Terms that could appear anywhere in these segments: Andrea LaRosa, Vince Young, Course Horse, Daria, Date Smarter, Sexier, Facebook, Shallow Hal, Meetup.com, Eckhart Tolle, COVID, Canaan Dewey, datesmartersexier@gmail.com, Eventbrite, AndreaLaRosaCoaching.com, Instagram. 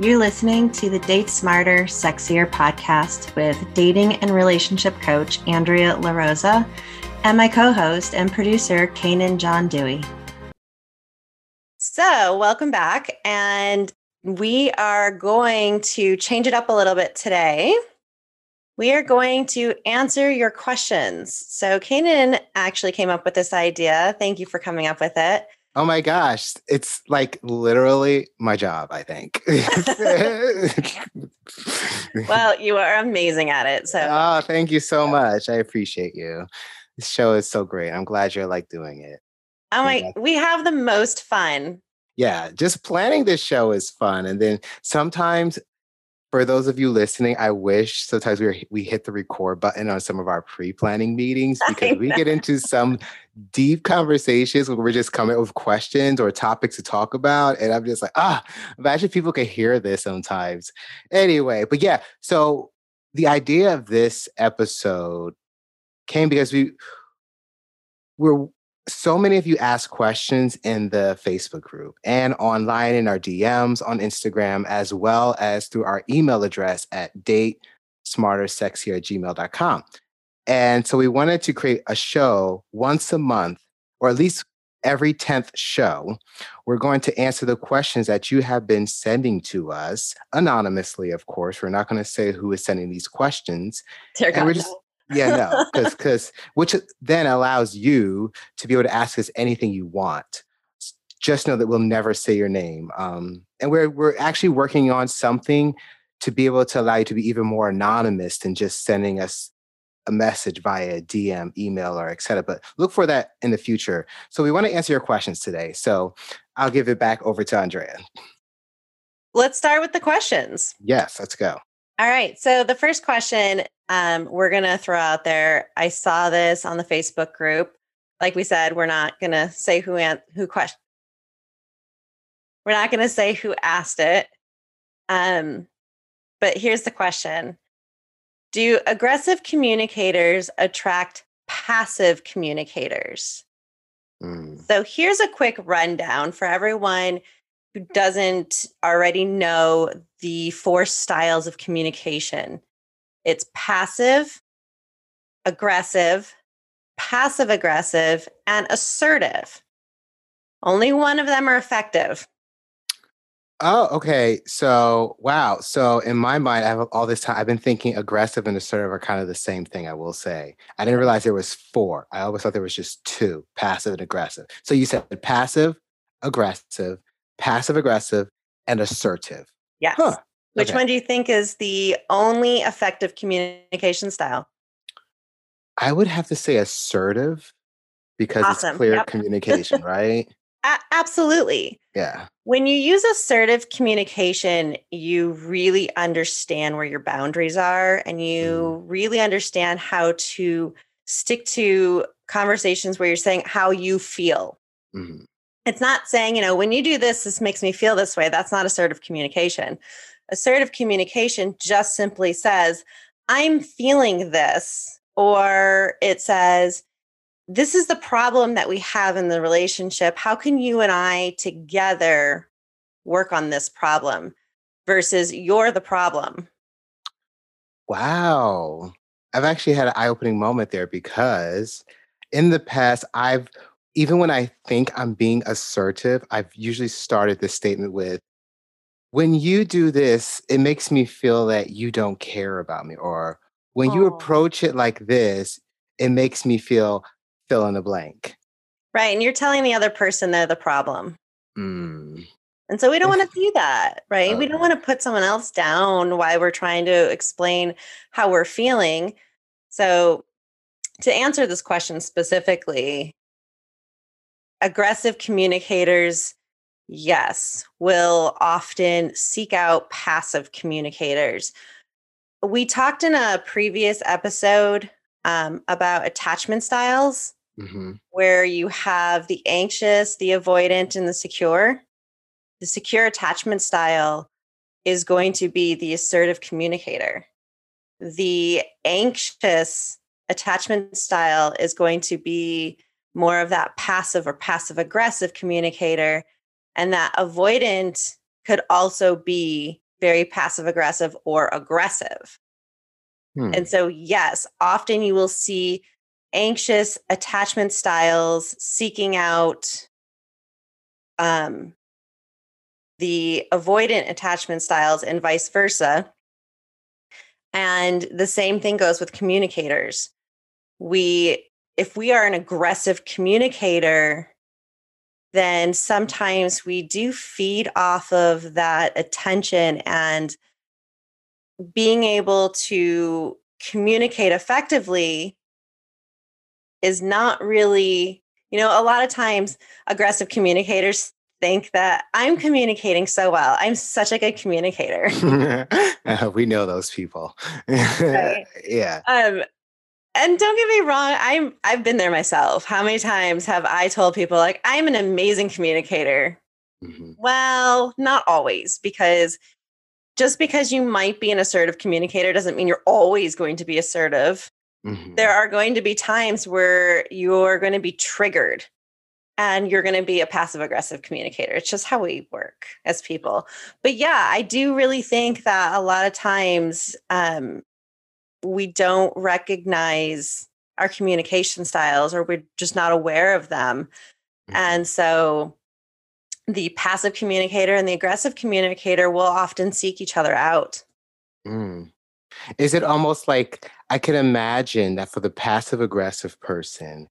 You're listening to the Date Smarter, Sexier podcast with dating and relationship coach Andrea LaRosa and my co-host and producer Canaan Dewey. So welcome back, and we are going to change it up a little bit today. We are going to answer your questions. So Canaan actually came up with this idea. Thank you for coming up with it. Oh my gosh. It's like literally my job, I think. Well, you are amazing at it. So, oh, thank you so much. I appreciate you. This show is so great. I'm glad you're like doing it. Oh my, we have the most fun. Yeah. Just planning this show is fun. And then sometimes, for those of you listening, I wish sometimes we hit the record button on some of our pre-planning meetings, because we get into some deep conversations where we're just coming up with questions or topics to talk about. And I'm just like, imagine people could hear this sometimes. Anyway, but yeah, so the idea of this episode came because so many of you asked questions in the Facebook group and online in our DMs on Instagram, as well as through our email address at datesmartersexier@gmail.com. And so we wanted to create a show once a month, or at least every 10th show. We're going to answer the questions that you have been sending to us anonymously, of course. We're not going to say who is sending these questions. Because which then allows you to be able to ask us anything you want. Just know that we'll never say your name. And we're actually working on something to be able to allow you to be even more anonymous than just sending us a message via DM, email, or et cetera. But look for that in the future. So we want to answer your questions today. So I'll give it back over to Andrea. Let's start with the questions. Yes, let's go. All right. So the first question we're going to throw out there. I saw this on the Facebook group. Like we said, we're not going to say We're not going to say who asked it. But here's the question. Do aggressive communicators attract passive communicators? So here's a quick rundown for everyone who doesn't already know the four styles of communication. It's passive aggressive, and assertive. Only one of them are effective. Oh, okay. So, wow. So in my mind, I have all this time, I've been thinking aggressive and assertive are kind of the same thing, I will say. I didn't realize there was four. I always thought there was just two, passive and aggressive. So you said passive, aggressive, and assertive. Yes. Huh. Which one do you think is the only effective communication style? I would have to say assertive, because it's clear communication, right? Absolutely. Yeah. When you use assertive communication, you really understand where your boundaries are, and you really understand how to stick to conversations where you're saying how you feel. Mm-hmm. It's not saying, when you do this, this makes me feel this way. That's not assertive communication. Assertive communication just simply says, I'm feeling this, or it says, this is the problem that we have in the relationship. How can you and I together work on this problem, versus you're the problem? Wow. I've actually had an eye-opening moment there, because in the past, even when I think I'm being assertive, I've usually started this statement with, when you do this, it makes me feel that you don't care about me. Or when you approach it like this, it makes me feel fill in the blank. Right. And you're telling the other person they're the problem. And so we don't want to do that, right? We don't want to put someone else down while we're trying to explain how we're feeling. So to answer this question specifically, aggressive communicators, yes, will often seek out passive communicators. We talked in a previous episode about attachment styles, where you have the anxious, the avoidant, and the secure. The secure attachment style is going to be the assertive communicator. The anxious attachment style is going to be more of that passive or passive-aggressive communicator. And that avoidant could also be very passive aggressive or aggressive. And so, yes, often you will see anxious attachment styles seeking out the avoidant attachment styles and vice versa. And the same thing goes with communicators. If we are an aggressive communicator, then sometimes we do feed off of that attention, and being able to communicate effectively is not really, a lot of times aggressive communicators think that I'm communicating so well. I'm such a good communicator. We know those people. Right? Yeah. And don't get me wrong, I've been there myself. How many times have I told people, like, I'm an amazing communicator? Mm-hmm. Well, not always, because just because you might be an assertive communicator doesn't mean you're always going to be assertive. Mm-hmm. There are going to be times where you're going to be triggered and you're going to be a passive aggressive communicator. It's just how we work as people. But yeah, I do really think that a lot of times, we don't recognize our communication styles, or we're just not aware of them. Mm-hmm. And so the passive communicator and the aggressive communicator will often seek each other out. Mm. Is it almost like, I can imagine that for the passive aggressive person,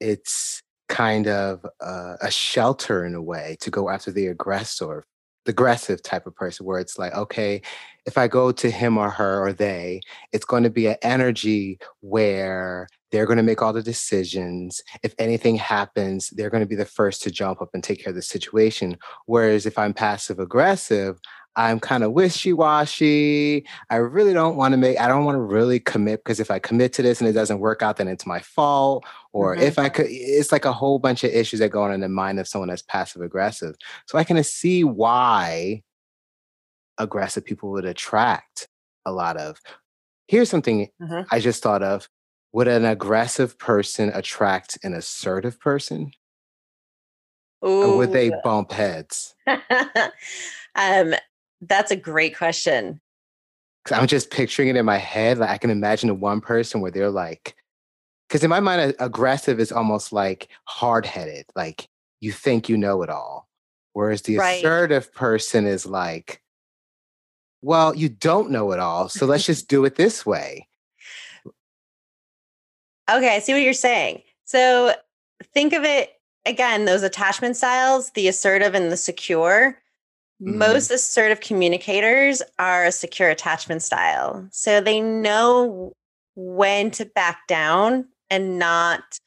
it's kind of a shelter in a way to go after the aggressor, the aggressive type of person, where it's like, okay, if I go to him or her or they, it's going to be an energy where they're going to make all the decisions. If anything happens, they're going to be the first to jump up and take care of the situation. Whereas if I'm passive aggressive, I'm kind of wishy-washy. I don't want to really commit, because if I commit to this and it doesn't work out, then it's my fault. Or it's like a whole bunch of issues that go on in the mind of someone that's passive aggressive. So I can see why aggressive people would attract a lot of. Here's something I just thought of. Would an aggressive person attract an assertive person? Ooh. Or would they bump heads? That's a great question. 'Cause I'm just picturing it in my head. Like, I can imagine the one person where they're like, because in my mind, aggressive is almost like hard-headed. Like, you think you know it all. Whereas the assertive person is like, well, you don't know it all. So let's just do it this way. Okay, I see what you're saying. So think of it, again, those attachment styles, the assertive and the secure. Mm-hmm. Most assertive communicators are a secure attachment style. So they know when to back down and not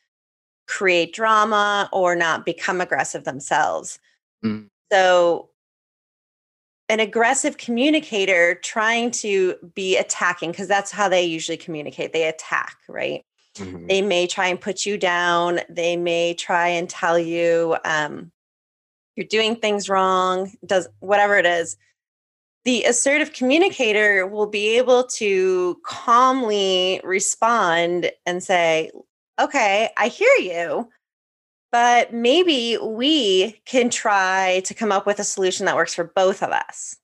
create drama or not become aggressive themselves. Mm-hmm. So an aggressive communicator trying to be attacking, because that's how they usually communicate. They attack, right? Mm-hmm. They may try and put you down. They may try and tell you you're doing things wrong, does whatever it is. The assertive communicator will be able to calmly respond and say, okay, I hear you, but maybe we can try to come up with a solution that works for both of us.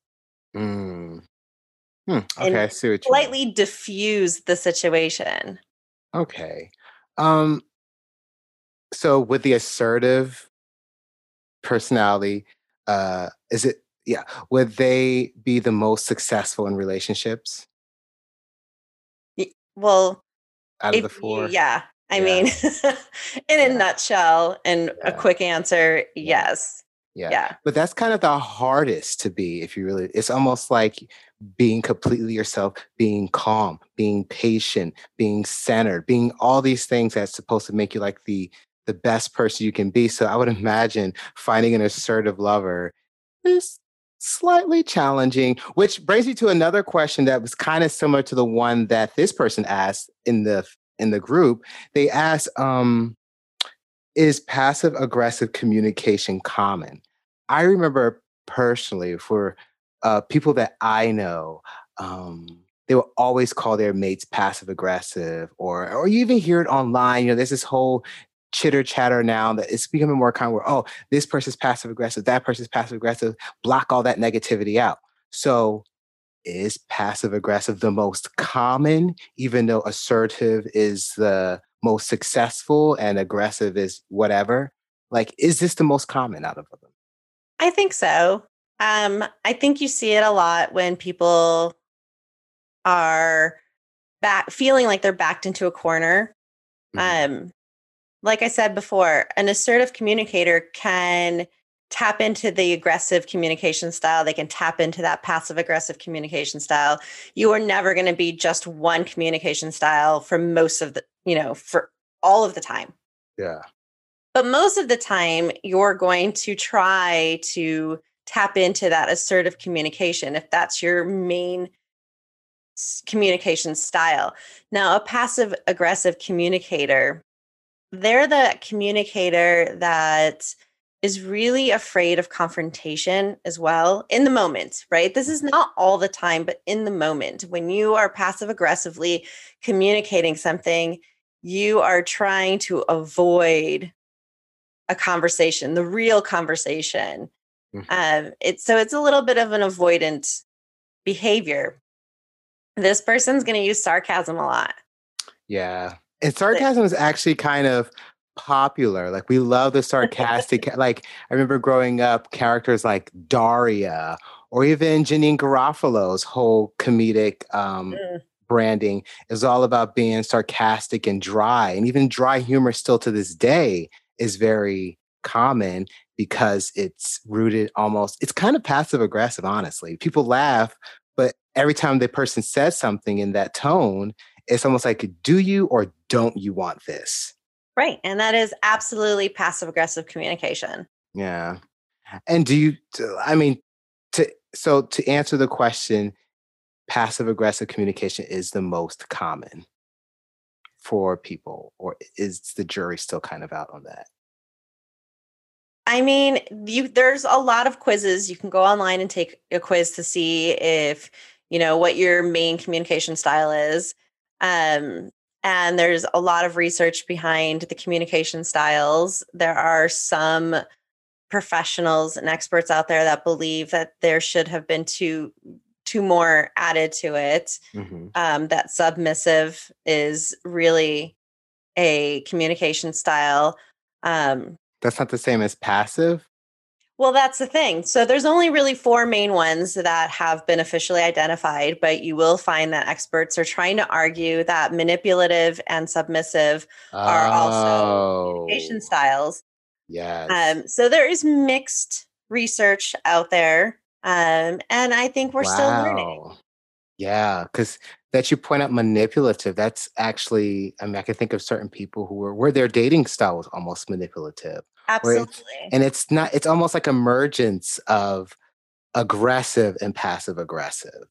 Mm. Okay, I see what you slightly mean. Diffuse the situation. Okay. So with the assertive personality, would they be the most successful in relationships? Well, out of the four? Yeah. I mean, in a nutshell and a quick answer, yes. Yeah. But that's kind of the hardest to be, if you really, it's almost like being completely yourself, being calm, being patient, being centered, being all these things that's supposed to make you like the best person you can be. So I would imagine finding an assertive lover is slightly challenging, which brings me to another question that was kind of similar to the one that this person asked in the group. They asked, is passive aggressive communication common? I remember personally for people that I know, they will always call their mates passive aggressive, or you even hear it online. There's this whole chitter chatter now that it's becoming more common where, oh, this person's passive aggressive, that person's passive aggressive, block all that negativity out. So is passive aggressive the most common, even though assertive is the most successful and aggressive is whatever? Like, is this the most common out of them? I think so. I think you see it a lot when people are feeling like they're backed into a corner. Mm-hmm. Like I said before, an assertive communicator can tap into the aggressive communication style. They can tap into that passive aggressive communication style. You are never going to be just one communication style for most of the, for all of the time. Yeah. But most of the time, you're going to try to tap into that assertive communication if that's your main communication style. Now, a passive aggressive communicator, they're the communicator that is really afraid of confrontation as well in the moment, right? This is not all the time, but in the moment, when you are passive aggressively communicating something, you are trying to avoid a conversation, the real conversation. Mm-hmm. It's a little bit of an avoidant behavior. This person's going to use sarcasm a lot. Yeah. And sarcasm is actually kind of popular. Like, we love the sarcastic, like, I remember growing up, characters like Daria or even Janine Garofalo's whole comedic branding is all about being sarcastic and dry. And even dry humor still to this day is very common because it's rooted almost, it's kind of passive aggressive, honestly. People laugh, but every time the person says something in that tone, it's almost like, do you or don't you want this? Right. And that is absolutely passive aggressive communication. Yeah. And to answer the question, passive aggressive communication is the most common for people, or is the jury still kind of out on that? I mean, there's a lot of quizzes. You can go online and take a quiz to see if, what your main communication style is. And there's a lot of research behind the communication styles. There are some professionals and experts out there that believe that there should have been two more added to it. Mm-hmm. That submissive is really a communication style. That's not the same as passive? Well, that's the thing. So there's only really four main ones that have been officially identified, but you will find that experts are trying to argue that manipulative and submissive are also communication styles. Yes. So there is mixed research out there. And I think we're still learning. Yeah. Because that you point out manipulative, that's actually, I mean, I can think of certain people who were their dating style was almost manipulative. Absolutely. It's almost like emergence of aggressive and passive aggressive.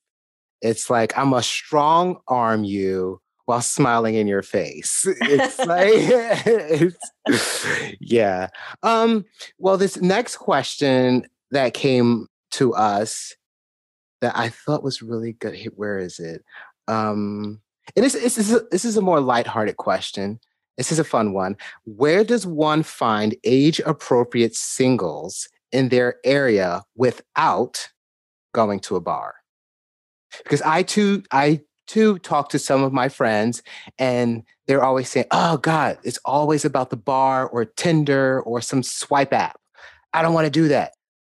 It's like, I'm a strong arm you while smiling in your face. It's like, yeah. Well, this next question that came to us that I thought was really good. Where is it? And this is a more lighthearted question. This is a fun one. Where does one find age-appropriate singles in their area without going to a bar? Because I too talk to some of my friends, and they're always saying, oh, God, it's always about the bar or Tinder or some swipe app. I don't want to do that.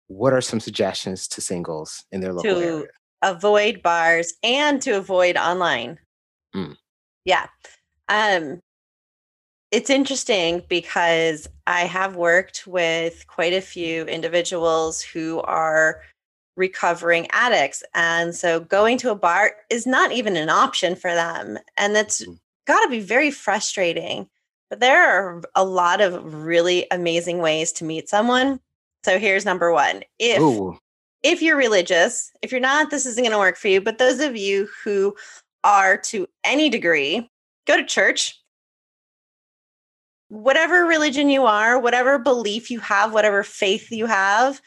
What are some suggestions to singles in their local area? To avoid bars and to avoid online. Mm. Yeah. It's interesting because I have worked with quite a few individuals who are recovering addicts. And so going to a bar is not even an option for them. And that's got to be very frustrating. But there are a lot of really amazing ways to meet someone. So here's number one. If you're religious, if you're not, this isn't going to work for you. But those of you who are to any degree, go to church. Whatever religion you are, whatever belief you have, whatever faith you have,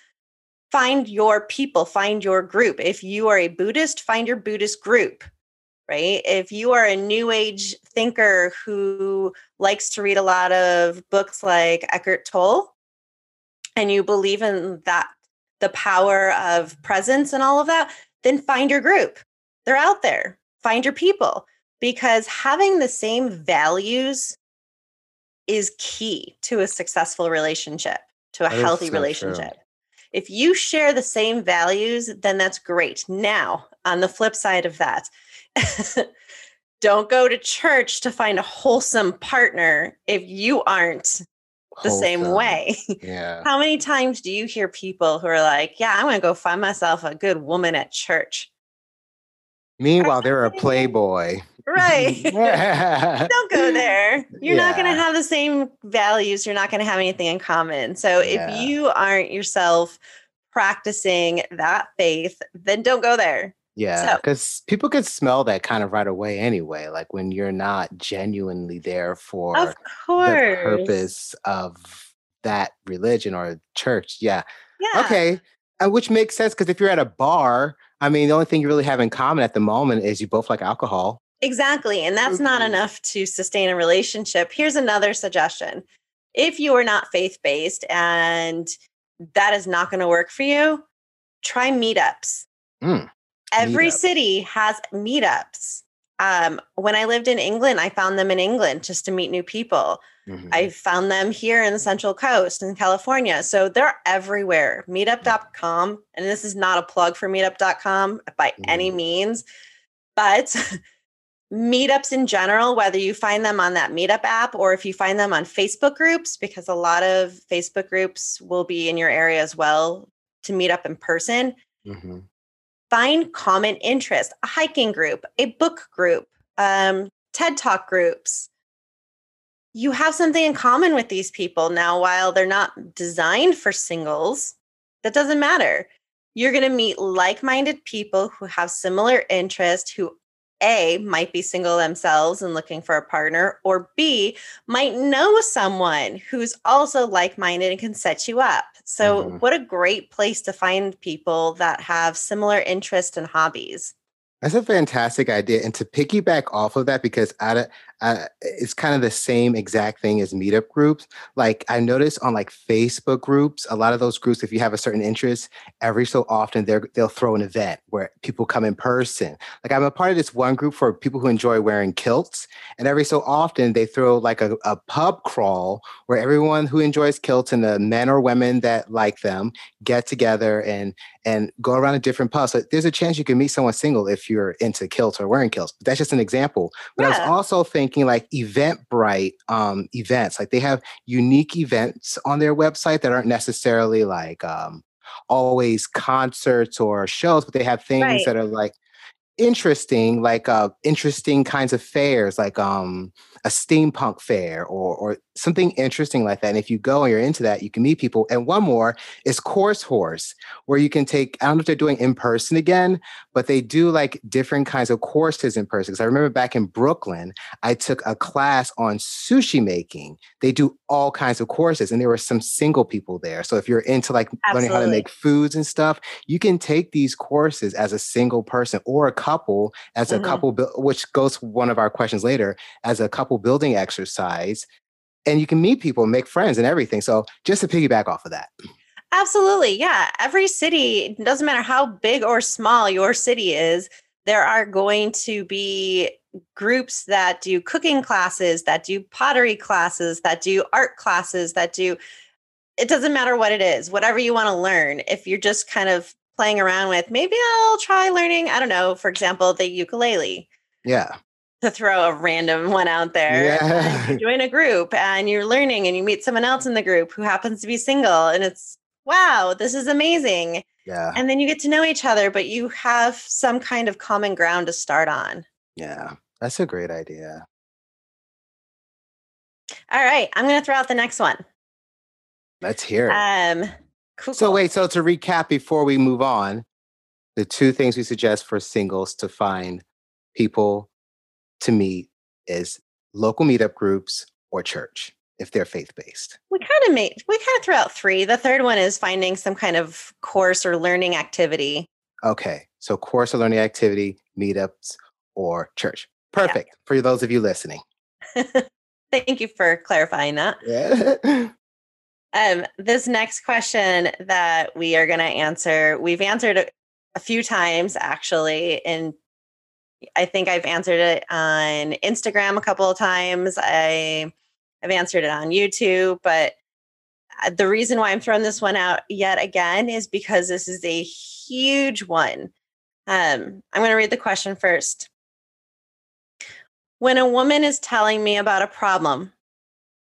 find your people, find your group. If you are a Buddhist, find your Buddhist group, right? If you are a New Age thinker who likes to read a lot of books like Eckhart Tolle, and you believe in that, the power of presence and all of that, then find your group. They're out there. Find your people, because having the same values is key to a successful relationship, to a healthy relationship. True. If you share the same values, then that's great. Now, on the flip side of that, don't go to church to find a wholesome partner if you aren't the same way. Yeah. How many times do you hear people who are like, yeah, I'm going to go find myself a good woman at church? Meanwhile, they're a playboy. Right. Don't go there. You're not going to have the same values. You're not going to have anything in common. So if you aren't yourself practicing that faith, then don't go there. Yeah, because people could smell that kind of right away anyway, like when you're not genuinely there for the purpose of that religion or church. Yeah. Okay. Which makes sense, because if you're at a bar, I mean, the only thing you really have in common at the moment is you both like alcohol. Exactly. And that's not enough to sustain a relationship. Here's another suggestion. If you are not faith-based and that is not going to work for you, try meetups. Every city has meetups. When I lived in England, I found them in England just to meet new people. I found them here in the Central Coast in California. So they're everywhere. Meetup.com. And this is not a plug for Meetup.com by any means, but meetups in general, whether you find them on that Meetup app or if you find them on Facebook groups, because a lot of Facebook groups will be in your area as well to meet up in person. Find common interest, a hiking group, a book group, TED Talk groups. You have something in common with these people. Now, while they're not designed for singles, that doesn't matter. You're going to meet like-minded people who have similar interests, who A, might be single themselves and looking for a partner, or B, might know someone who's also like-minded and can set you up. So what a great place to find people that have similar interests and hobbies. That's a fantastic idea. And to piggyback off of that, because it's kind of the same exact thing as meetup groups. Like I noticed on like Facebook groups, a lot of those groups, if you have a certain interest, every so often they'll throw an event where people come in person. Like I'm a part of this one group for people who enjoy wearing kilts. And every so often they throw like a pub crawl where everyone who enjoys kilts and the men or women that like them get together and go around a different pub. So there's a chance you can meet someone single if you're into kilts or wearing kilts. But that's just an example. But I was also thinking like Eventbrite events, like they have unique events on their website that aren't necessarily like always concerts or shows, but they have things that are like interesting, like interesting kinds of fairs, like a steampunk fair or something interesting like that. And if you go and you're into that, you can meet people. And one more is Course Horse, where you can take, I don't know if they're doing in person again, but they do like different kinds of courses in person. Because I remember back in Brooklyn, I took a class on sushi making. They do all kinds of courses, and there were some single people there. So if you're into like learning how to make foods and stuff, you can take these courses as a single person or a couple, as a couple, which goes to one of our questions later, as a couple building exercise. And you can meet people and make friends and everything. So just to piggyback off of that. Absolutely. Yeah. Every city, it doesn't matter how big or small your city is, there are going to be groups that do cooking classes, that do pottery classes, that do art classes, that do, it doesn't matter what it is, whatever you want to learn. If you're just kind of playing around with, maybe I'll try learning, I don't know, for example, the ukulele. Yeah. To throw a random one out there, you join a group and you're learning and you meet someone else in the group who happens to be single and it's, wow, this is amazing. Yeah. And then you get to know each other, but you have some kind of common ground to start on. Yeah, that's a great idea. All right. I'm going to throw out the next one. Let's hear it. Cool. So wait, so to recap before we move on, the two things we suggest for singles to find people to meet is local meetup groups or church if they're faith-based. We kind of threw out three. The third one is finding some kind of course or learning activity. Okay. So course or learning activity, meetups or church. Perfect. Yeah. For those of you listening. Thank you for clarifying that. Yeah. This next question that we are going to answer, we've answered a few times actually. And I think I've answered it on Instagram a couple of times. I've answered it on YouTube, but the reason why I'm throwing this one out yet again is because this is a huge one. I'm going to read the question first. When a woman is telling me about a problem,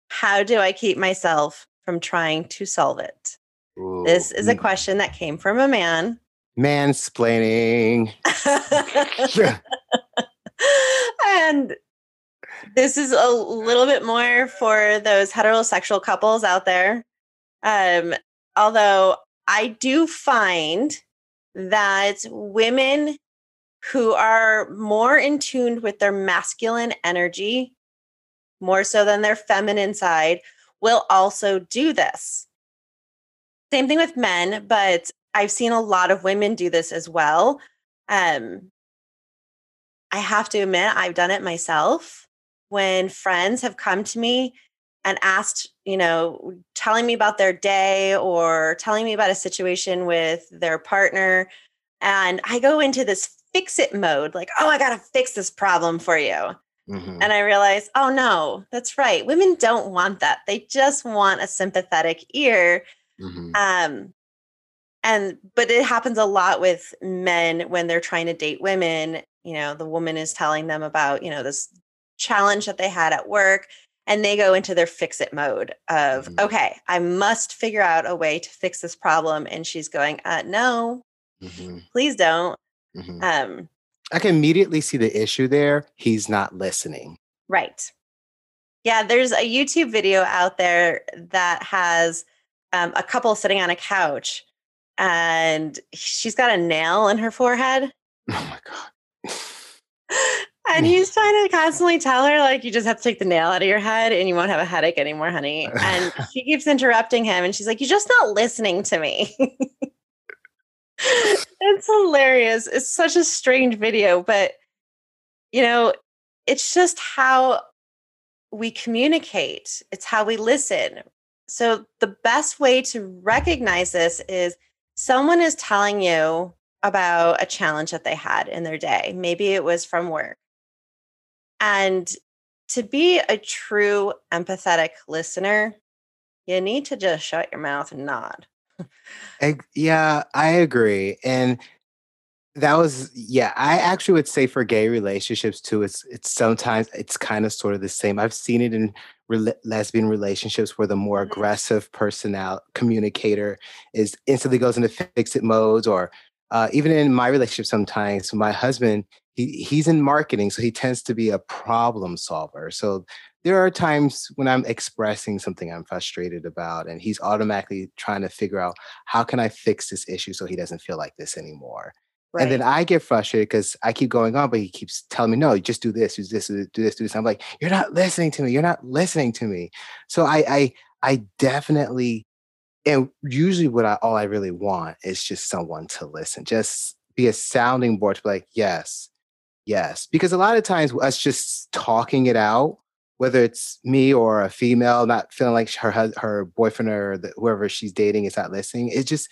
how do I keep myself from trying to solve it? Ooh. This is a question that came from a man. Mansplaining. And this is a little bit more for those heterosexual couples out there. Although I do find that women who are more in tune with their masculine energy, more so than their feminine side, will also do this. Same thing with men, but I've seen a lot of women do this as well. I have to admit, I've done it myself. When friends have come to me and asked, telling me about their day or telling me about a situation with their partner, and I go into this fix it mode, like, oh, I got to fix this problem for you. Mm-hmm. And I realize, oh, no, that's right. Women don't want that. They just want a sympathetic ear. Mm-hmm. But it happens a lot with men when they're trying to date women. The woman is telling them about, this challenge that they had at work, and they go into their fix it mode of, mm-hmm. okay, I must figure out a way to fix this problem. And she's going, no, mm-hmm. please don't. Mm-hmm. I can immediately see the issue there. He's not listening. Right. Yeah. There's a YouTube video out there that has a couple sitting on a couch, and she's got a nail in her forehead. Oh my God. And he's trying to constantly tell her, like, you just have to take the nail out of your head and you won't have a headache anymore, honey. And she keeps interrupting him, and she's like, you're just not listening to me. It's hilarious. It's such a strange video, but it's just how we communicate. It's how we listen. So the best way to recognize this is someone is telling you about a challenge that they had in their day. Maybe it was from work. And to be a true empathetic listener, you need to just shut your mouth and nod. Yeah, I agree. And I actually would say for gay relationships too, it's sometimes it's kind of sort of the same. I've seen it in lesbian relationships where the more aggressive communicator is instantly goes into fix it modes, or even in my relationship sometimes, my husband, he's in marketing, so he tends to be a problem solver. So there are times when I'm expressing something I'm frustrated about, and he's automatically trying to figure out, how can I fix this issue so he doesn't feel like this anymore? Right. And then I get frustrated because I keep going on, but he keeps telling me, no, just do this, do this, do this, do this. I'm like, you're not listening to me. You're not listening to me. So I definitely, and usually all I really want is just someone to listen, just be a sounding board to be like, yes, yes. Because a lot of times us just talking it out, whether it's me or a female, not feeling like her boyfriend or whoever she's dating is not listening. It's just,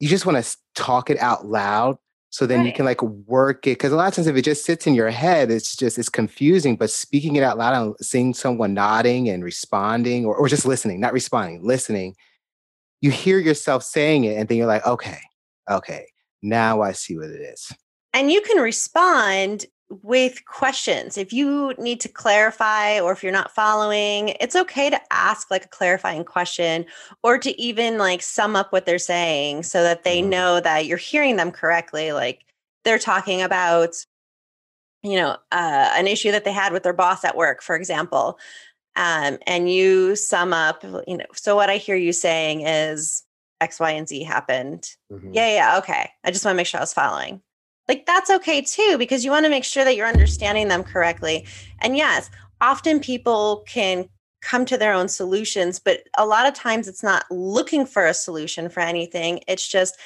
you just want to talk it out loud, so then right. You can like work it. Because a lot of times if it just sits in your head, it's confusing. But speaking it out loud and seeing someone nodding and responding, or just listening, not responding, listening, you hear yourself saying it, and then you're like, okay, now I see what it is. And you can respond with questions. If you need to clarify, or if you're not following, it's okay to ask like a clarifying question, or to even like sum up what they're saying so that they know that you're hearing them correctly. Like they're talking about, an issue that they had with their boss at work, for example. And you sum up, so what I hear you saying is X, Y, and Z happened. Mm-hmm. Yeah. Okay. I just want to make sure I was following. Like that's okay too, because you want to make sure that you're understanding them correctly. And yes, often people can come to their own solutions, but a lot of times it's not looking for a solution for anything. It's just,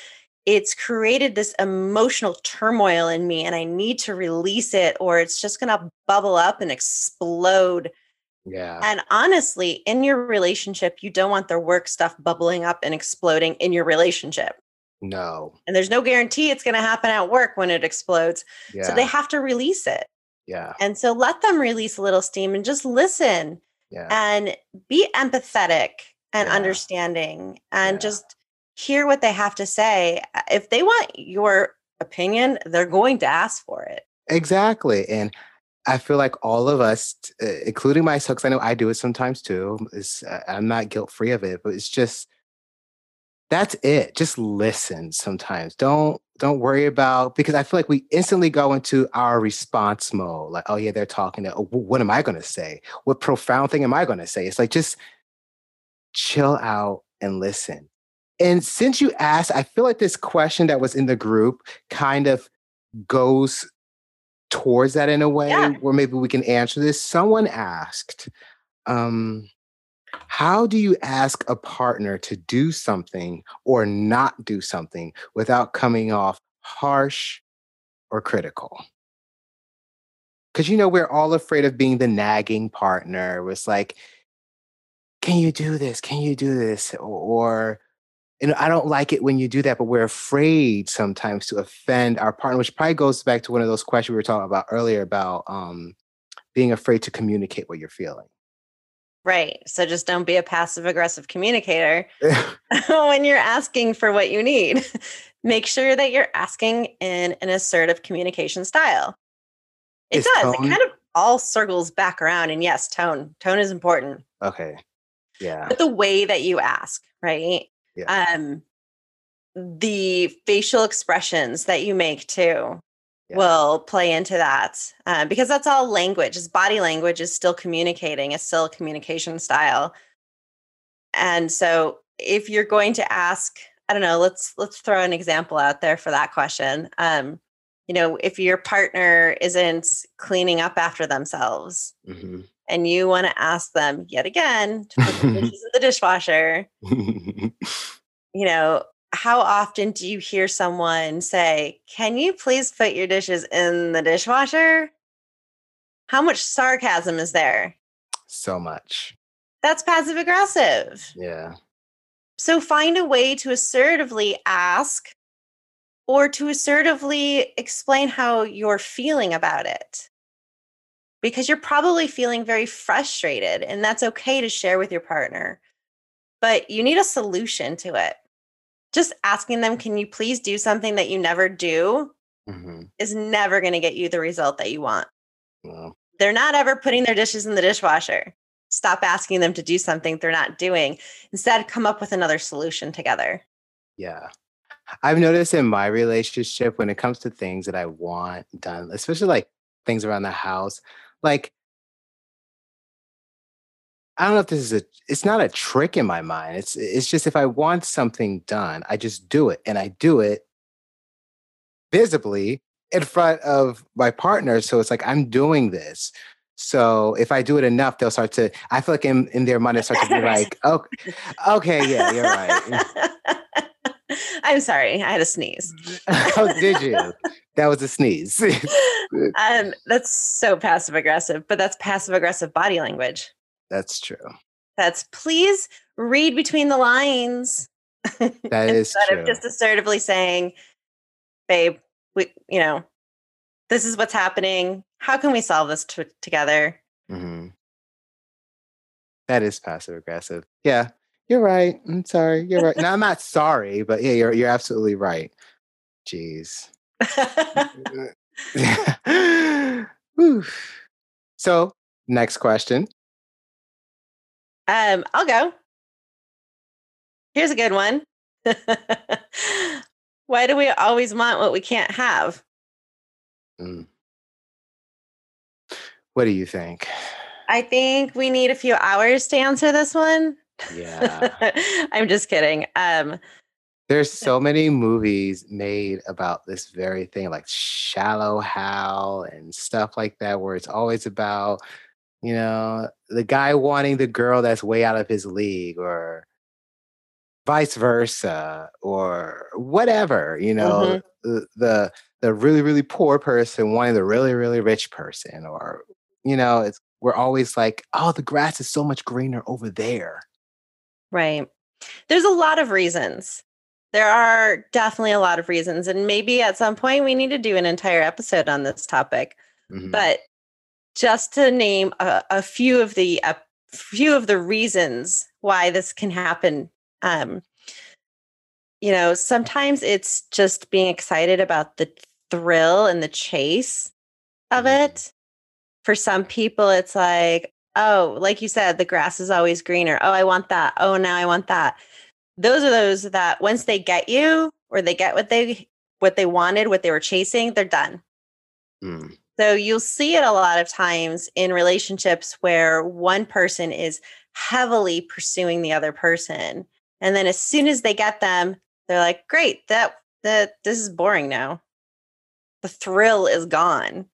it's created this emotional turmoil in me and I need to release it, or it's just going to bubble up and explode. Yeah. And honestly, in your relationship, you don't want the work stuff bubbling up and exploding in your relationship. No. And there's no guarantee it's going to happen at work when it explodes. Yeah. So they have to release it. Yeah. And so let them release a little steam and just listen and be empathetic and understanding and just hear what they have to say. If they want your opinion, they're going to ask for it. Exactly. And I feel like all of us, including myself, because I know I do it sometimes too. I'm not guilt-free of it, but it's just, that's it. Just listen sometimes. Don't worry about, because I feel like we instantly go into our response mode. Like, oh yeah, they're talking. What am I going to say? What profound thing am I going to say? It's like, just chill out and listen. And since you asked, I feel like this question that was in the group kind of goes towards that in a way where maybe we can answer this. Someone asked, how do you ask a partner to do something or not do something without coming off harsh or critical? Because, you know, we're all afraid of being the nagging partner. It's like, can you do this? Can you do this? Or and I don't like it when you do that, but we're afraid sometimes to offend our partner, which probably goes back to one of those questions we were talking about earlier about being afraid to communicate what you're feeling. Right. So just don't be a passive aggressive communicator when you're asking for what you need. Make sure that you're asking in an assertive communication style. It does. Tone? It kind of all circles back around. And yes, tone. Tone is important. Okay. Yeah. But the way that you ask, right? Yeah. The facial expressions that you make too will play into that because that's all language. It's body language is still communicating. It's still a communication style. And so if you're going to ask, I don't know, let's throw an example out there for that question. You know, if your partner isn't cleaning up after themselves and you want to ask them yet again to put the dishes in the dishwasher, you know, how often do you hear someone say, can you please put your dishes in the dishwasher? How much sarcasm is there? So much. That's passive aggressive. Yeah. So find a way to assertively ask or to assertively explain how you're feeling about it. Because you're probably feeling very frustrated, and that's okay to share with your partner. But you need a solution to it. Just asking them, can you please do something that you never do is never going to get you the result that you want. No. They're not ever putting their dishes in the dishwasher. Stop asking them to do something they're not doing. Instead, come up with another solution together. Yeah. I've noticed in my relationship when it comes to things that I want done, especially like things around the house, like, I don't know if this is it's not a trick in my mind. It's just, if I want something done, I just do it. And I do it visibly in front of my partner. So it's like, I'm doing this. So if I do it enough, they'll start to, I feel like in their mind, they start to be like, oh, okay, yeah, you're right. I'm sorry. I had a sneeze. Oh, did you? That was a sneeze. That's so passive aggressive, but that's passive aggressive body language. That's true. That's please read between the lines. That is true. Instead of just assertively saying, babe, this is what's happening. How can we solve this together? Mm-hmm. That is passive aggressive. Yeah, you're right. I'm sorry. You're right. No, I'm not sorry, but yeah, you're absolutely right. Jeez. So next question. I'll go. Here's a good one. Why do we always want what we can't have? Mm. What do you think? I think we need a few hours to answer this one. Yeah. I'm just kidding. There's so many movies made about this very thing, like Shallow Hal and stuff like that, where it's always about, you know, the guy wanting the girl that's way out of his league or vice versa or whatever, you know, the really, really poor person wanting the really, really rich person or, you know, we're always like, oh, the grass is so much greener over there. Right. There's a lot of reasons There are definitely a lot of reasons. And maybe at some point we need to do an entire episode on this topic. Mm-hmm. But just to name a few of the reasons why this can happen. You know, sometimes it's just being excited about the thrill and the chase of it. For some people, it's like, oh, like you said, the grass is always greener. Oh, I want that. Oh, now I want that. Those are those that once they get you, or they get what they wanted, what they were chasing, they're done. Mm. So you'll see it a lot of times in relationships where one person is heavily pursuing the other person. And then as soon as they get them, they're like, great, that this is boring now. The thrill is gone.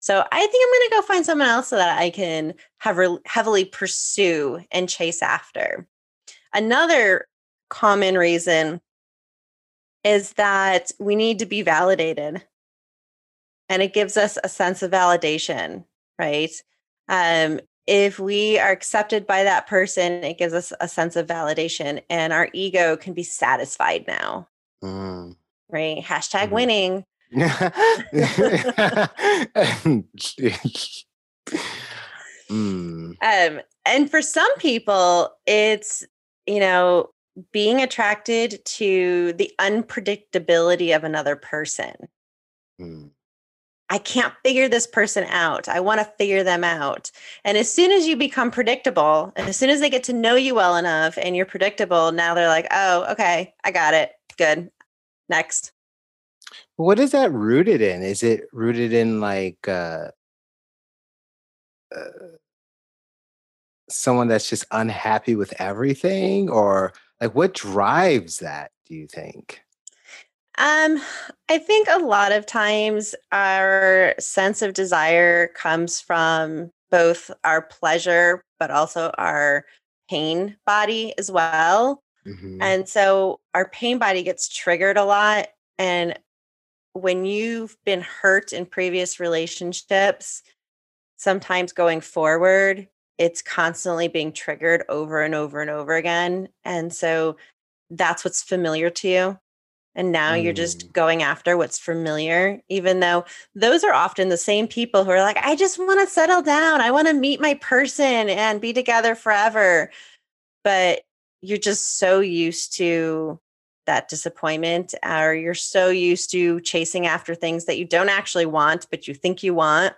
So I think I'm going to go find someone else so that I can have heavily pursue and chase after. Another common reason is that we need to be validated. And it gives us a sense of validation, right? If we are accepted by that person, it gives us a sense of validation, and our ego can be satisfied now, right? Hashtag winning. And for some people, it's, you know, being attracted to the unpredictability of another person. Mm. I can't figure this person out. I want to figure them out. And as soon as you become predictable, and as soon as they get to know you well enough and you're predictable, now they're like, oh, okay, I got it. Good. Next. What is that rooted in? Is it rooted in like someone that's just unhappy with everything, or like what drives that, do you think? I think a lot of times our sense of desire comes from both our pleasure, but also our pain body as well. Mm-hmm. And so our pain body gets triggered a lot. And when you've been hurt in previous relationships, sometimes going forward, it's constantly being triggered over and over and over again. And so that's what's familiar to you. And now you're just going after what's familiar, even though those are often the same people who are like, I just want to settle down. I want to meet my person and be together forever. But you're just so used to that disappointment, or you're so used to chasing after things that you don't actually want, but you think you want.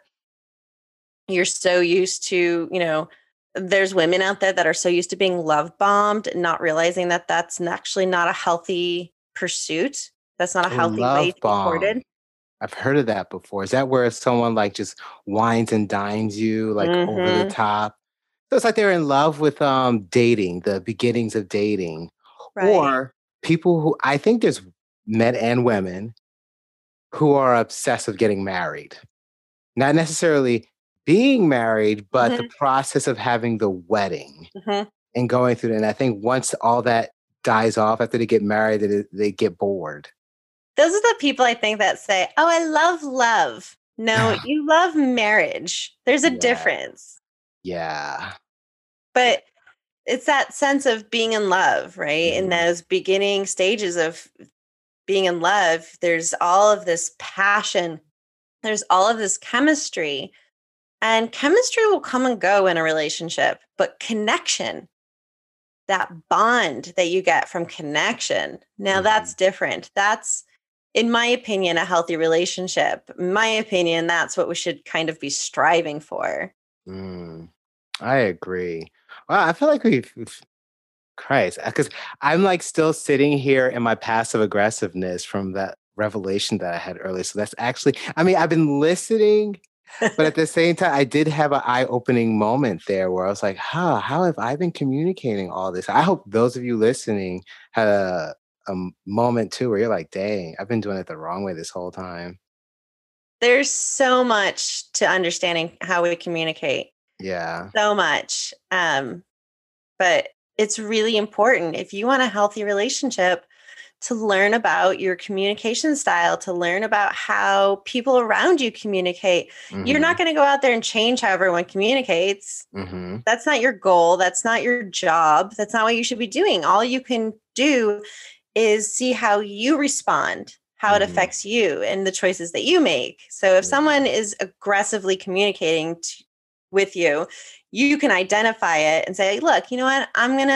You're so used to, you know, there's women out there that are so used to being love bombed and not realizing that that's actually not a healthy pursuit. That's not a healthy way to be courted. I've heard of that before. Is that where someone like just wines and dines you like over the top? So it's like they're in love with dating, the beginnings of dating, right? Or people who, I think there's men and women who are obsessed with getting married, not necessarily being married, but the process of having the wedding and going through it. And I think once all that dies off after they get married, they get bored. Those are the people I think that say, oh, I love love. No, you love marriage. There's a difference. Yeah. But it's that sense of being in love, right? In those beginning stages of being in love, there's all of this passion. There's all of this chemistry. And chemistry will come and go in a relationship, but connection, that bond that you get from connection. Now that's different. That's, in my opinion, a healthy relationship. In my opinion, that's what we should kind of be striving for. I agree. Wow, I feel like because I'm like still sitting here in my passive aggressiveness from that revelation that I had earlier. So that's actually, I mean, I've been listening, but at the same time, I did have an eye-opening moment there where I was like, how have I been communicating all this? I hope those of you listening had a moment too where you're like, dang, I've been doing it the wrong way this whole time. There's so much to understanding how we communicate. Yeah. So much. But it's really important if you want a healthy relationship to learn about your communication style, to learn about how people around you communicate. You're not going to go out there and change how everyone communicates. That's not your goal. That's not your job. That's not what you should be doing. All you can do is see how you respond, how it affects you and the choices that you make. So if someone is aggressively communicating with you, you can identify it and say, look, you know what? I'm going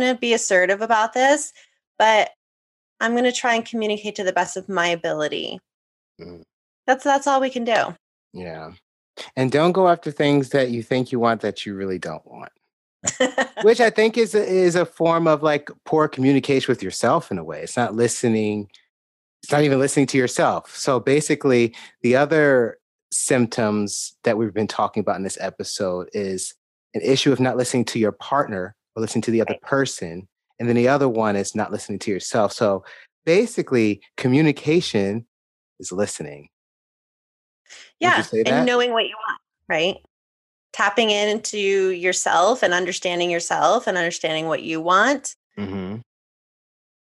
to be assertive about this, but I'm going to try and communicate to the best of my ability. Mm. That's all we can do. Yeah. And don't go after things that you think you want that you really don't want. Which I think is a form of like poor communication with yourself in a way. It's not listening. It's not even listening to yourself. So basically the other symptoms that we've been talking about in this episode is an issue of not listening to your partner or listening to the other person. And then the other one is not listening to yourself. So basically communication is listening. Yeah. And knowing what you want, right? Tapping into yourself and understanding yourself and understanding what you want. Mm-hmm.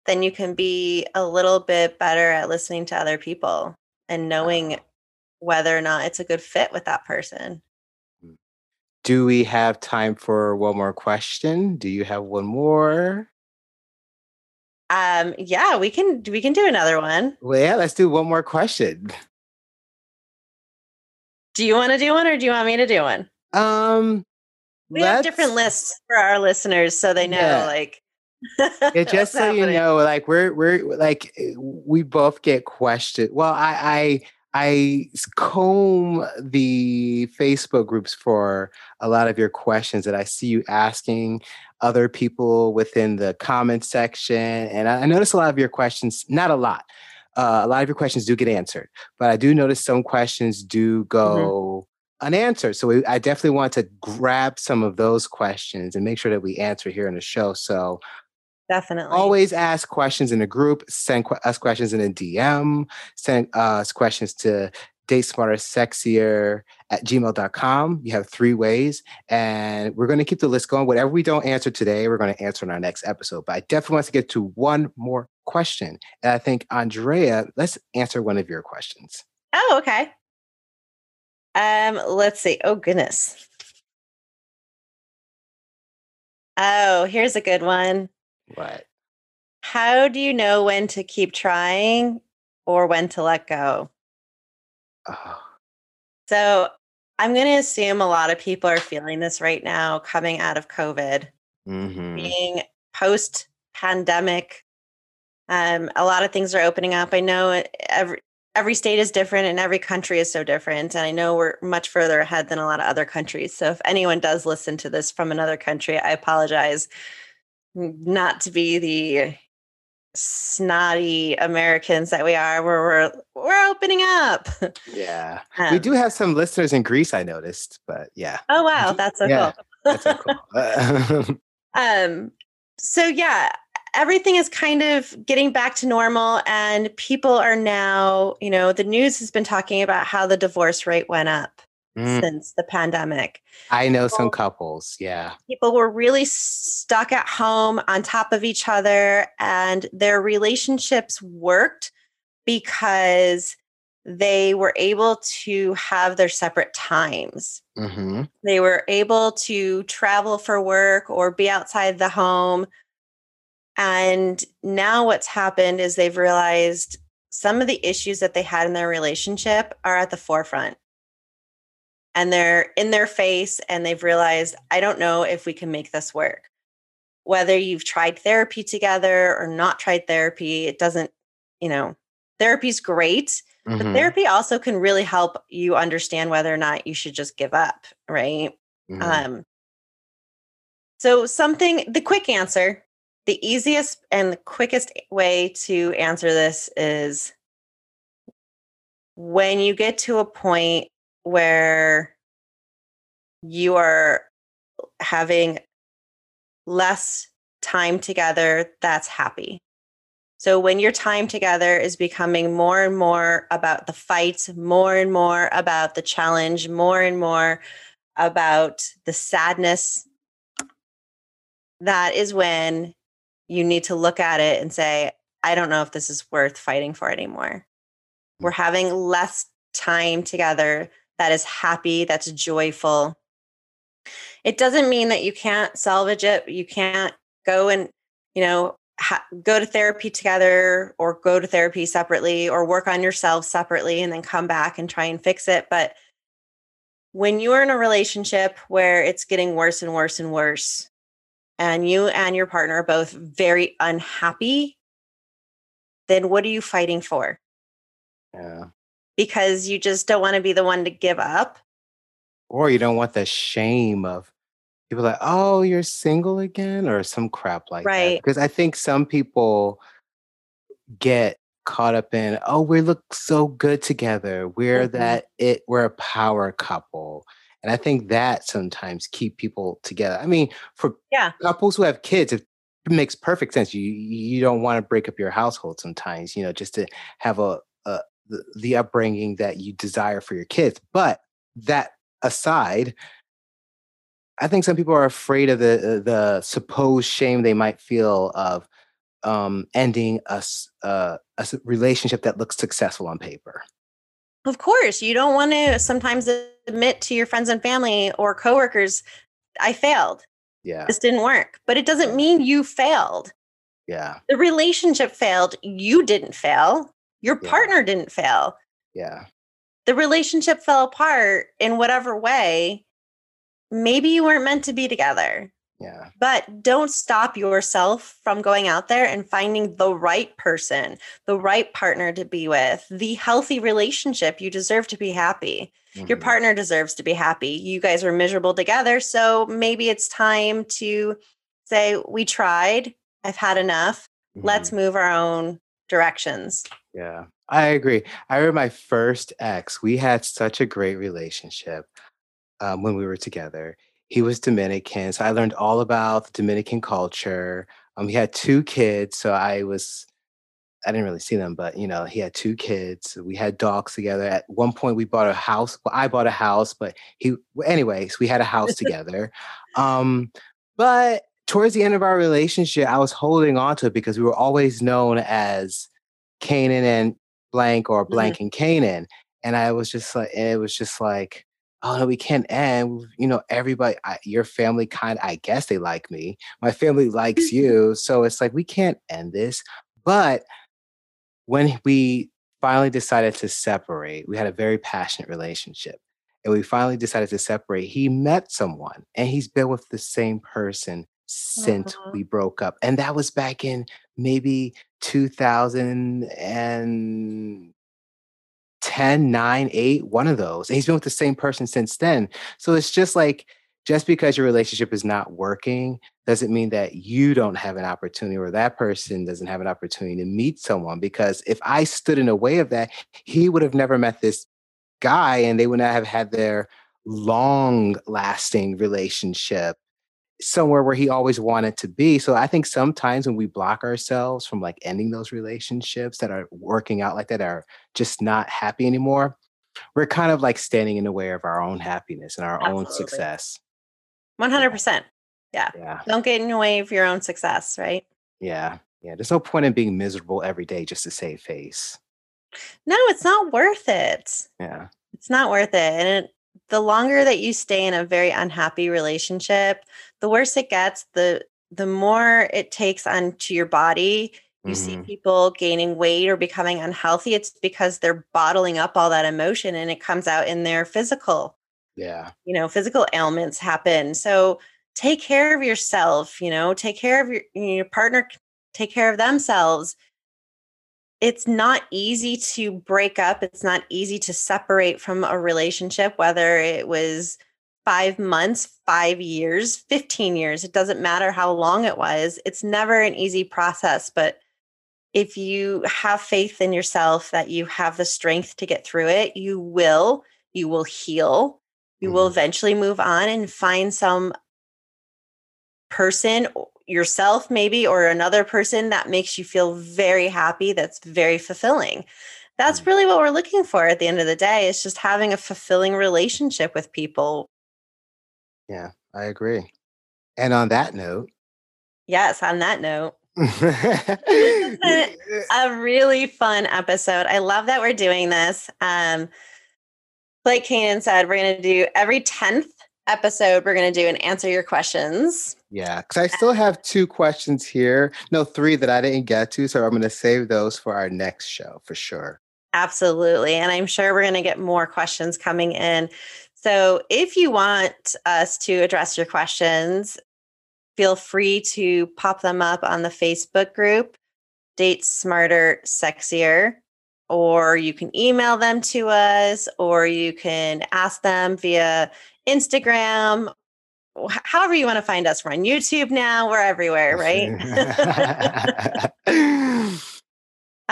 Then you can be a little bit better at listening to other people and knowing whether or not it's a good fit with that person. Do we have time for one more question? Do you have one more? Yeah, we can do another one. Well, yeah, let's do one more question. Do you want to do one or do you want me to do one? We have different lists for our listeners so they know like yeah, just so happening. You know, like we're like we both get questioned. Well, I comb the Facebook groups for a lot of your questions that I see you asking other people within the comment section. And I notice a lot of your questions, not a lot. A lot of your questions do get answered, but I do notice some questions do go unanswered. So I definitely want to grab some of those questions and make sure that we answer here in the show. So definitely always ask questions in a group, send us questions in a DM, send us questions to datesmartersexier@gmail.com. You have 3 ways, and we're going to keep the list going. Whatever we don't answer today, we're going to answer in our next episode. But I definitely want to get to one more question. And I think, Andrea, let's answer one of your questions. Oh, okay. Let's see. Oh, goodness. Oh, here's a good one. What? How do you know when to keep trying or when to let go? Oh. So I'm going to assume a lot of people are feeling this right now coming out of COVID, being post-pandemic. A lot of things are opening up. I know every state is different and every country is so different. And I know we're much further ahead than a lot of other countries. So if anyone does listen to this from another country, I apologize not to be the snotty Americans that we are, where we're opening up. Yeah. We do have some listeners in Greece, I noticed, but yeah. Oh, wow. That's so cool. That's so cool. So yeah, everything is kind of getting back to normal, and people are now, you know, the news has been talking about how the divorce rate went up since the pandemic. I know some couples. Yeah. People were really stuck at home on top of each other, and their relationships worked because they were able to have their separate times. Mm-hmm. They were able to travel for work or be outside the home. And now what's happened is they've realized some of the issues that they had in their relationship are at the forefront. And they're in their face, and they've realized, I don't know if we can make this work. Whether you've tried therapy together or not tried therapy, it doesn't, you know, therapy's great, but therapy also can really help you understand whether or not you should just give up, right? Mm-hmm. So the quick answer, the easiest and the quickest way to answer this is when you get to a point where you are having less time together, that's happy. So when your time together is becoming more and more about the fights, more and more about the challenge, more and more about the sadness, that is when you need to look at it and say, I don't know if this is worth fighting for anymore. We're having less time together that is happy, that's joyful. It doesn't mean that you can't salvage it. You can't go and, you know, go to therapy together or go to therapy separately or work on yourself separately and then come back and try and fix it. But when you're in a relationship where it's getting worse and worse and worse, and you and your partner are both very unhappy, then what are you fighting for? Yeah. Because you just don't want to be the one to give up. Or you don't want the shame of people like, oh, you're single again, or some crap like that. Because I think some people get caught up in, oh, we look so good together. We're we're a power couple. And I think that sometimes keep people together. I mean, for couples who have kids, it makes perfect sense. You don't want to break up your household sometimes, you know, just to have the upbringing that you desire for your kids. But that aside, I think some people are afraid of the supposed shame they might feel of ending a relationship that looks successful on paper. Of course, you don't want to sometimes admit to your friends and family or coworkers, I failed. Yeah. This didn't work. But it doesn't mean you failed. Yeah. The relationship failed. You didn't fail. Your partner didn't fail. Yeah. The relationship fell apart in whatever way. Maybe you weren't meant to be together. Yeah. But don't stop yourself from going out there and finding the right person, the right partner to be with, the healthy relationship. You deserve to be happy. Mm-hmm. Your partner deserves to be happy. You guys are miserable together. So maybe it's time to say, we tried. I've had enough. Mm-hmm. Let's move our own directions. Yeah, I agree. I remember my first ex. We had such a great relationship when we were together. He was Dominican, so I learned all about the Dominican culture. He had two kids, so I didn't really see them, but you know, he had two kids. We had dogs together. At one point, we bought a house. Well, I bought a house, but we had a house together. But towards the end of our relationship, I was holding on to it because we were always known as Canaan and blank or blank and Canaan, and it was just like. Oh no, we can't end. You know, everybody, your family I guess they like me. My family likes you. So it's like, we can't end this. But when we finally decided to separate, we had a very passionate relationship and we finally decided to separate. He met someone and he's been with the same person since we broke up. And that was back in maybe 2010, 9, 8, one of those. And he's been with the same person since then. So it's just like, just because your relationship is not working doesn't mean that you don't have an opportunity or that person doesn't have an opportunity to meet someone. Because if I stood in the way of that, he would have never met this guy and they would not have had their long lasting relationship somewhere where he always wanted to be. So I think sometimes when we block ourselves from like ending those relationships that are working out like that, are just not happy anymore, we're kind of like standing in the way of our own happiness and our own success. 100%. Yeah. Don't get in the way of your own success, right? Yeah. Yeah. There's no point in being miserable every day just to save face. No, it's not worth it. Yeah. It's not worth it. And the longer that you stay in a very unhappy relationship, the worse it gets, the more it takes onto your body. You see people gaining weight or becoming unhealthy. It's because they're bottling up all that emotion and it comes out in their physical. Yeah. You know, physical ailments happen. So take care of yourself, you know, take care of your partner, take care of themselves. It's not easy to break up. It's not easy to separate from a relationship, whether it was 5 months, 5 years, 15 years. It doesn't matter how long it was. It's never an easy process. But if you have faith in yourself that you have the strength to get through it, you will heal. You will eventually move on and find some person, yourself maybe, or another person that makes you feel very happy, that's very fulfilling. That's really what we're looking for at the end of the day. It's just having a fulfilling relationship with people. Yeah, I agree. And on that note. Yes, on that note. This is a really fun episode. I love that we're doing this. Like Canaan said, we're going to do every 10th episode, we're going to do an answer your questions. Yeah, because I still have 2 questions here. No, 3 that I didn't get to. So I'm going to save those for our next show for sure. Absolutely. And I'm sure we're going to get more questions coming in. So if you want us to address your questions, feel free to pop them up on the Facebook group, Date Smarter, Sexier, or you can email them to us, or you can ask them via Instagram, however you want to find us. We're on YouTube now. We're everywhere, right?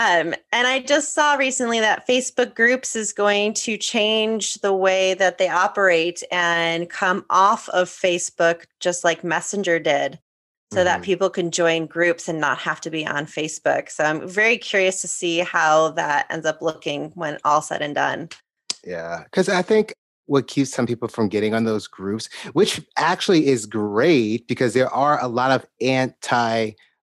And I just saw recently that Facebook groups is going to change the way that they operate and come off of Facebook, just like Messenger did, so that people can join groups and not have to be on Facebook. So I'm very curious to see how that ends up looking when all said and done. Yeah, because I think what keeps some people from getting on those groups, which actually is great because there are a lot of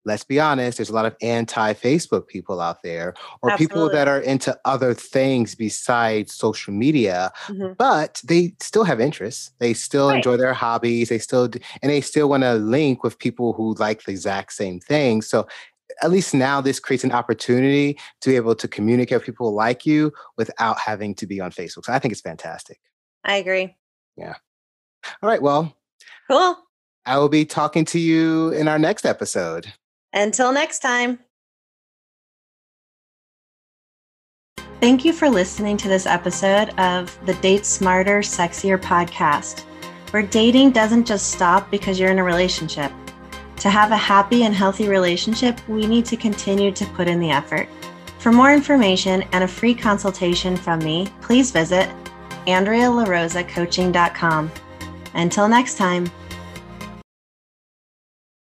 let's be honest, there's a lot of anti-Facebook people out there, or people that are into other things besides social media, but they still have interests. They still enjoy their hobbies. They still want to link with people who like the exact same thing. So at least now this creates an opportunity to be able to communicate with people like you without having to be on Facebook. So I think it's fantastic. I agree. Yeah. All right. Well, cool. I will be talking to you in our next episode. Until next time. Thank you for listening to this episode of the Date Smarter, Sexier podcast, where dating doesn't just stop because you're in a relationship. To have a happy and healthy relationship, we need to continue to put in the effort. For more information and a free consultation from me, please visit AndreaLaRosaCoaching.com. Until next time.